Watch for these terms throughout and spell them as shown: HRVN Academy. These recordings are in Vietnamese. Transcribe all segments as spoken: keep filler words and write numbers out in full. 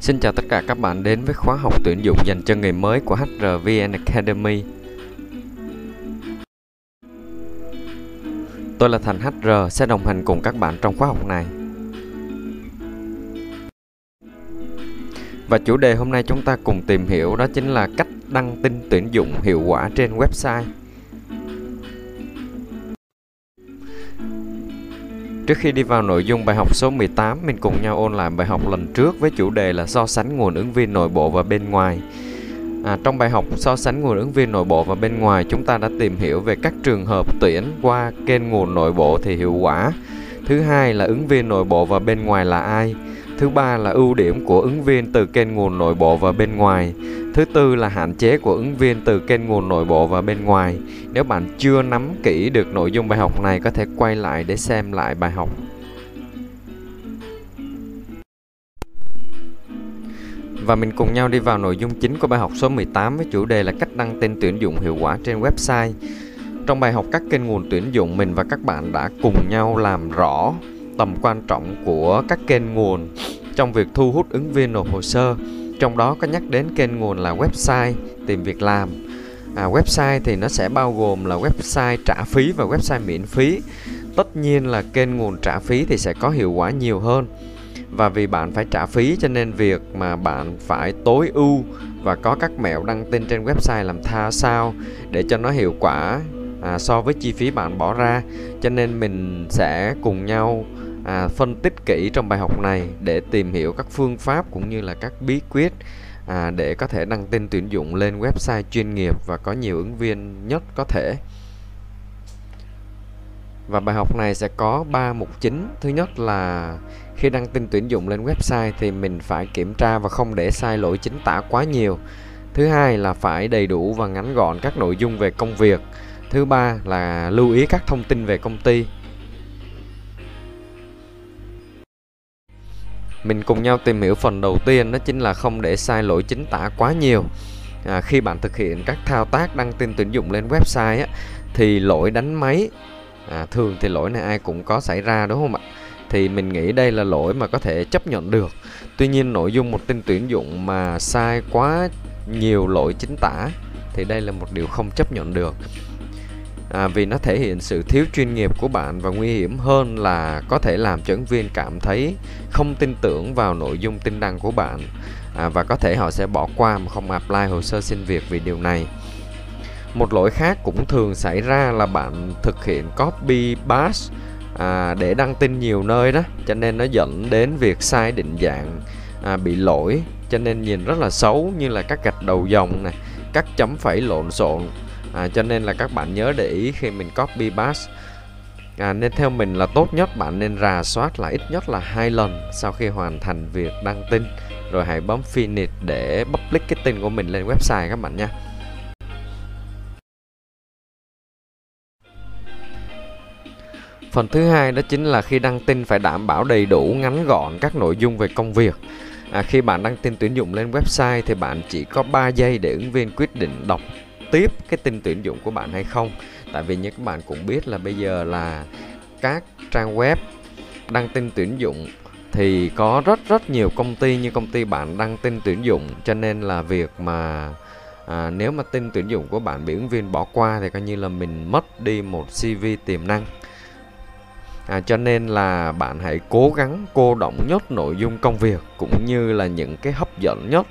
Xin chào tất cả các bạn đến với khóa học tuyển dụng dành cho người mới của hát rờ vê en Academy. Tôi là Thành hát rờ sẽ đồng hành cùng các bạn trong khóa học này. Và chủ đề hôm nay chúng ta cùng tìm hiểu đó chính là cách đăng tin tuyển dụng hiệu quả trên website. Trước khi đi vào nội dung bài học số mười tám, mình cùng nhau ôn lại bài học lần trước với chủ đề là so sánh nguồn ứng viên nội bộ và bên ngoài. À, trong bài học so sánh nguồn ứng viên nội bộ và bên ngoài, chúng ta đã tìm hiểu về các trường hợp tuyển qua kênh nguồn nội bộ thì hiệu quả. Thứ hai là ứng viên nội bộ và bên ngoài là ai. Thứ ba là ưu điểm của ứng viên từ kênh nguồn nội bộ và bên ngoài. Thứ tư là hạn chế của ứng viên từ kênh nguồn nội bộ và bên ngoài. Nếu bạn chưa nắm kỹ được nội dung bài học này, có thể quay lại để xem lại bài học. Và mình cùng nhau đi vào nội dung chính của bài học số mười tám với chủ đề là cách đăng tin tuyển dụng hiệu quả trên website. Trong bài học các kênh nguồn tuyển dụng, mình và các bạn đã cùng nhau làm rõ tầm quan trọng của các kênh nguồn trong việc thu hút ứng viên nộp hồ sơ. Trong đó có nhắc đến kênh nguồn là website tìm việc làm. À, website thì nó sẽ bao gồm là website trả phí và website miễn phí. Tất nhiên là kênh nguồn trả phí thì sẽ có hiệu quả nhiều hơn. Và vì bạn phải trả phí cho nên việc mà bạn phải tối ưu và có các mẹo đăng tin trên website làm tha sao để cho nó hiệu quả à, so với chi phí bạn bỏ ra. Cho nên mình sẽ cùng nhau À, phân tích kỹ trong bài học này để tìm hiểu các phương pháp cũng như là các bí quyết à, để có thể đăng tin tuyển dụng lên website chuyên nghiệp và có nhiều ứng viên nhất có thể. Và bài học này sẽ có ba mục chính. Thứ nhất là khi đăng tin tuyển dụng lên website thì mình phải kiểm tra và không để sai lỗi chính tả quá nhiều. Thứ hai là phải đầy đủ và ngắn gọn các nội dung về công việc. Thứ ba là lưu ý các thông tin về công ty. Mình cùng nhau tìm hiểu phần đầu tiên, đó chính là không để sai lỗi chính tả quá nhiều. À, khi bạn thực hiện các thao tác đăng tin tuyển dụng lên website á, thì lỗi đánh máy à, thường thì lỗi này ai cũng có xảy ra, đúng không ạ? Thì mình nghĩ đây là lỗi mà có thể chấp nhận được. Tuy nhiên nội dung một tin tuyển dụng mà sai quá nhiều lỗi chính tả thì đây là một điều không chấp nhận được. À, vì nó thể hiện sự thiếu chuyên nghiệp của bạn và nguy hiểm hơn là có thể làm cho ứng viên cảm thấy không tin tưởng vào nội dung tin đăng của bạn à, và có thể họ sẽ bỏ qua mà không apply hồ sơ xin việc vì điều này. Một lỗi khác cũng thường xảy ra là bạn thực hiện copy paste à, để đăng tin nhiều nơi đó, cho nên nó dẫn đến việc sai định dạng à, bị lỗi, cho nên nhìn rất là xấu, như là các gạch đầu dòng này, các chấm phẩy lộn xộn. À, cho nên là các bạn nhớ để ý khi mình copy paste à, nên theo mình là tốt nhất bạn nên rà soát lại ít nhất là hai lần sau khi hoàn thành việc đăng tin, rồi hãy bấm finish để public cái tin của mình lên website các bạn nha. Phần thứ hai đó chính là khi đăng tin phải đảm bảo đầy đủ, ngắn gọn các nội dung về công việc. À, khi bạn đăng tin tuyển dụng lên website thì bạn chỉ có ba giây để ứng viên quyết định đọc tiếp cái tin tuyển dụng của bạn hay không. Tại vì như các bạn cũng biết là bây giờ là các trang web đăng tin tuyển dụng thì có rất rất nhiều công ty như công ty bạn đăng tin tuyển dụng, cho nên là việc mà à, nếu mà tin tuyển dụng của bạn bị ứng viên bỏ qua thì coi như là mình mất đi một xê vê tiềm năng. À, cho nên là bạn hãy cố gắng cô đọng nhất nội dung công việc cũng như là những cái hấp dẫn nhất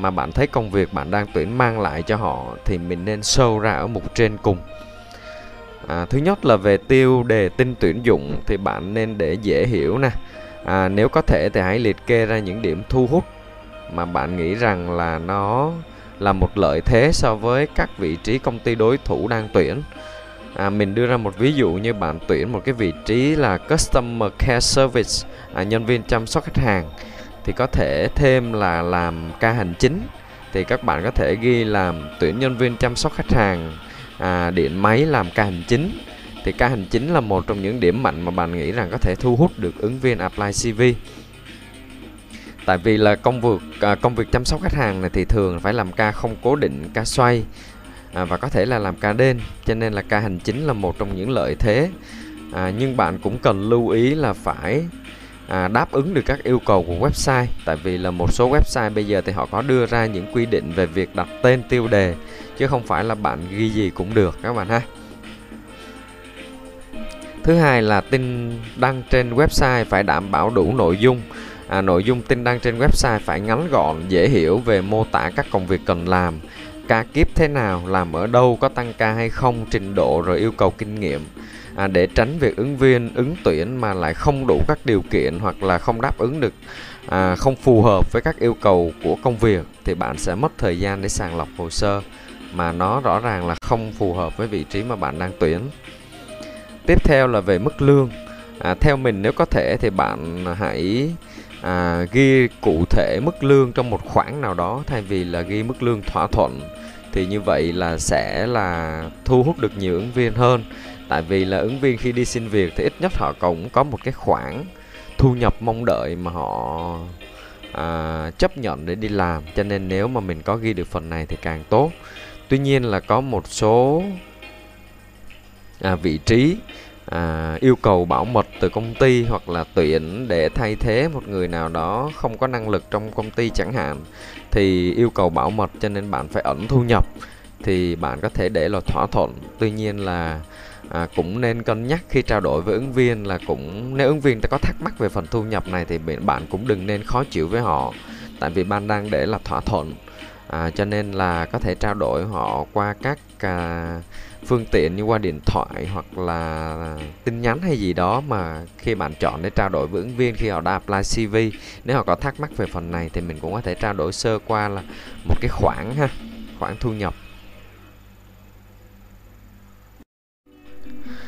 mà bạn thấy công việc bạn đang tuyển mang lại cho họ thì mình nên show ra ở mục trên cùng. À, thứ nhất là về tiêu đề tin tuyển dụng thì bạn nên để dễ hiểu nè. À, nếu có thể thì hãy liệt kê ra những điểm thu hút mà bạn nghĩ rằng là nó là một lợi thế so với các vị trí công ty đối thủ đang tuyển. À, mình đưa ra một ví dụ như bạn tuyển một cái vị trí là Customer Care Service, à, nhân viên chăm sóc khách hàng, thì có thể thêm là làm ca hành chính, thì các bạn có thể ghi làm tuyển nhân viên chăm sóc khách hàng à, điện máy làm ca hành chính. Thì ca hành chính là một trong những điểm mạnh mà bạn nghĩ rằng có thể thu hút được ứng viên apply xê vê. Tại vì là công việc à, công việc chăm sóc khách hàng này thì thường phải làm ca không cố định, ca xoay à, và có thể là làm ca đêm, cho nên là ca hành chính là một trong những lợi thế. À, nhưng bạn cũng cần lưu ý là phải à, đáp ứng được các yêu cầu của website. Tại vì là một số website bây giờ thì họ có đưa ra những quy định về việc đặt tên tiêu đề, chứ không phải là bạn ghi gì cũng được các bạn ha. Thứ hai là tin đăng trên website phải đảm bảo đủ nội dung. À, nội dung tin đăng trên website phải ngắn gọn, dễ hiểu về mô tả các công việc cần làm, ca kíp thế nào, làm ở đâu, có tăng ca hay không, trình độ rồi yêu cầu kinh nghiệm. À, để tránh việc ứng viên ứng tuyển mà lại không đủ các điều kiện hoặc là không đáp ứng được, à, không phù hợp với các yêu cầu của công việc thì bạn sẽ mất thời gian để sàng lọc hồ sơ mà nó rõ ràng là không phù hợp với vị trí mà bạn đang tuyển. Tiếp theo là về mức lương. À, theo mình nếu có thể thì bạn hãy à, ghi cụ thể mức lương trong một khoảng nào đó thay vì là ghi mức lương thỏa thuận, thì như vậy là sẽ là thu hút được nhiều ứng viên hơn. Tại vì là ứng viên khi đi xin việc thì ít nhất họ cũng có một cái khoản thu nhập mong đợi mà họ à, chấp nhận để đi làm, cho nên nếu mà mình có ghi được phần này thì càng tốt. Tuy nhiên là có một số à, vị trí à, yêu cầu bảo mật từ công ty, hoặc là tuyển để thay thế một người nào đó không có năng lực trong công ty chẳng hạn, thì yêu cầu bảo mật cho nên bạn phải ẩn thu nhập, thì bạn có thể để là thỏa thuận. Tuy nhiên là à, cũng nên cân nhắc khi trao đổi với ứng viên là cũng nếu ứng viên ta có thắc mắc về phần thu nhập này thì bạn cũng đừng nên khó chịu với họ, tại vì bạn đang để là thỏa thuận. À, cho nên là có thể trao đổi họ qua các à, phương tiện như qua điện thoại hoặc là tin nhắn hay gì đó mà khi bạn chọn để trao đổi với ứng viên khi họ đã apply xê vê. Nếu họ có thắc mắc về phần này thì mình cũng có thể trao đổi sơ qua là một cái khoản ha, khoản thu nhập.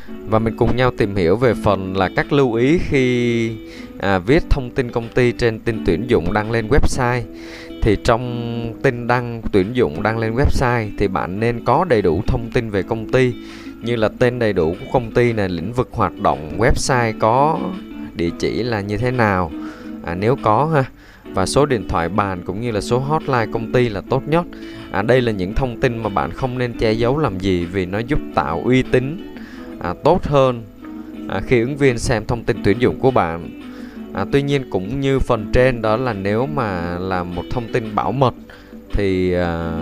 Và mình cùng nhau tìm hiểu về phần là các lưu ý khi à, viết thông tin công ty trên tin tuyển dụng đăng lên website. Thì trong tin đăng tuyển dụng đăng lên website thì bạn nên có đầy đủ thông tin về công ty, như là tên đầy đủ của công ty này, lĩnh vực hoạt động, website có, địa chỉ là như thế nào à, nếu có ha, và số điện thoại bàn cũng như là số hotline công ty là tốt nhất. À, đây là những thông tin mà bạn không nên che giấu làm gì, vì nó giúp tạo uy tín à, tốt hơn à, khi ứng viên xem thông tin tuyển dụng của bạn. À, tuy nhiên cũng như phần trên đó là nếu mà là một thông tin bảo mật thì à,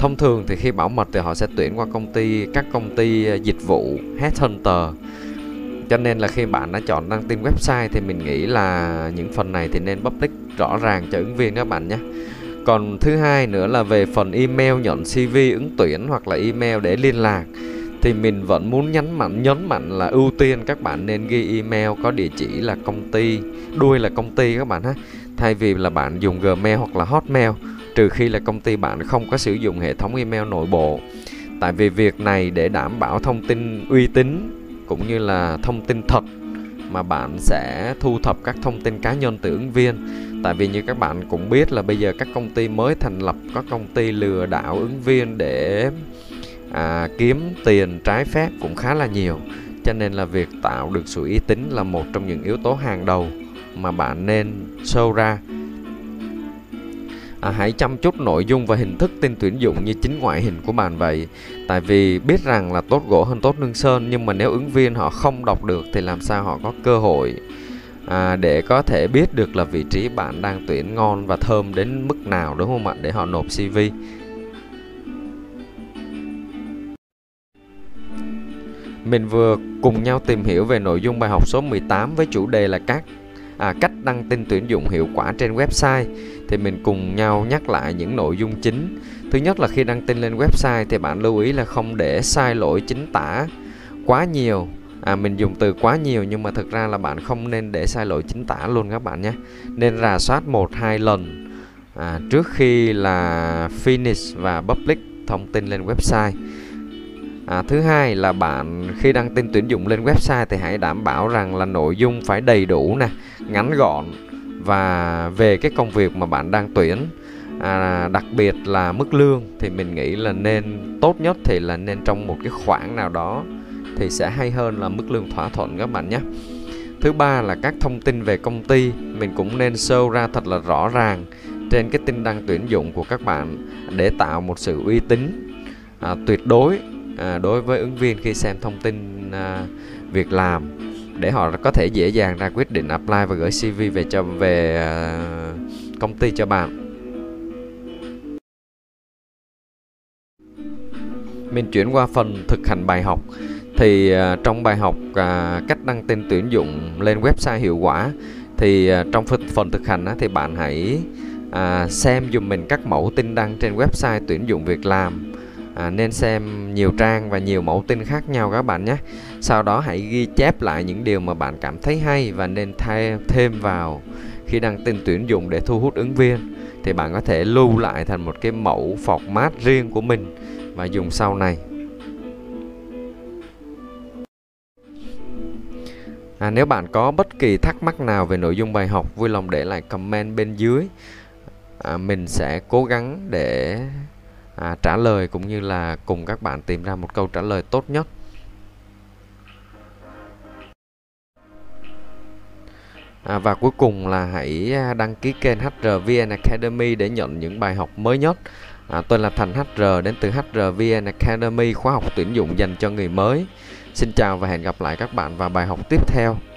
thông thường thì khi bảo mật thì họ sẽ tuyển qua công ty các công ty dịch vụ headhunter, cho nên là khi bạn đã chọn đăng tin website thì mình nghĩ là những phần này thì nên public rõ ràng cho ứng viên các bạn nhé. Còn thứ hai nữa là về phần email nhận xê vê ứng tuyển hoặc là email để liên lạc, thì mình vẫn muốn nhấn mạnh nhấn mạnh là ưu tiên các bạn nên ghi email có địa chỉ là công ty, đuôi là công ty các bạn ha, thay vì là bạn dùng Gmail hoặc là Hotmail, trừ khi là công ty bạn không có sử dụng hệ thống email nội bộ. Tại vì việc này để đảm bảo thông tin uy tín cũng như là thông tin thật mà bạn sẽ thu thập các thông tin cá nhân từ ứng viên. Tại vì như các bạn cũng biết là bây giờ các công ty mới thành lập có công ty lừa đảo ứng viên để À, kiếm tiền trái phép cũng khá là nhiều, cho nên là việc tạo được sự uy tín là một trong những yếu tố hàng đầu mà bạn nên show ra. à, Hãy chăm chút nội dung và hình thức tin tuyển dụng như chính ngoại hình của bạn vậy. Tại vì biết rằng là tốt gỗ hơn tốt nương sơn, nhưng mà nếu ứng viên họ không đọc được thì làm sao họ có cơ hội à, để có thể biết được là vị trí bạn đang tuyển ngon và thơm đến mức nào, đúng không ạ, để họ nộp xê vê. Mình vừa cùng nhau tìm hiểu về nội dung bài học số mười tám với chủ đề là các à, cách đăng tin tuyển dụng hiệu quả trên website. Thì mình cùng nhau nhắc lại những nội dung chính. Thứ nhất là khi đăng tin lên website thì bạn lưu ý là không để sai lỗi chính tả quá nhiều. À, mình dùng từ quá nhiều nhưng mà thực ra là bạn không nên để sai lỗi chính tả luôn các bạn nhé. Nên rà soát một hai lần à, trước khi là finish và public thông tin lên website. À, thứ hai là bạn khi đăng tin tuyển dụng lên website thì hãy đảm bảo rằng là nội dung phải đầy đủ nè, ngắn gọn và về cái công việc mà bạn đang tuyển. À, đặc biệt là mức lương thì mình nghĩ là nên tốt nhất thì là nên trong một cái khoảng nào đó thì sẽ hay hơn là mức lương thỏa thuận các bạn nhé. Thứ ba là các thông tin về công ty mình cũng nên show ra thật là rõ ràng trên cái tin đăng tuyển dụng của các bạn để tạo một sự uy tín à, tuyệt đối. À, đối với ứng viên khi xem thông tin à, việc làm để họ có thể dễ dàng ra quyết định apply và gửi xê vê về cho về công ty cho bạn. Mình chuyển qua phần thực hành bài học. Thì uh, trong bài học uh, cách đăng tin tuyển dụng lên website hiệu quả, thì uh, trong phần, phần thực hành uh, thì bạn hãy uh, xem dùm mình các mẫu tin đăng trên website tuyển dụng việc làm. uh, Nên xem nhiều trang và nhiều mẫu tin khác nhau các bạn nhé. Sau đó hãy ghi chép lại những điều mà bạn cảm thấy hay và nên thay, thêm vào khi đăng tin tuyển dụng để thu hút ứng viên. Thì bạn có thể lưu lại thành một cái mẫu format riêng của mình và dùng sau này. À, nếu bạn có bất kỳ thắc mắc nào về nội dung bài học, vui lòng để lại comment bên dưới. À, mình sẽ cố gắng để à, trả lời cũng như là cùng các bạn tìm ra một câu trả lời tốt nhất. À, và cuối cùng là hãy đăng ký kênh hát rờ vê en Academy để nhận những bài học mới nhất. À, tôi là Thành hát rờ đến từ hát rờ vê en Academy, khóa học tuyển dụng dành cho người mới. Xin chào và hẹn gặp lại các bạn vào bài học tiếp theo.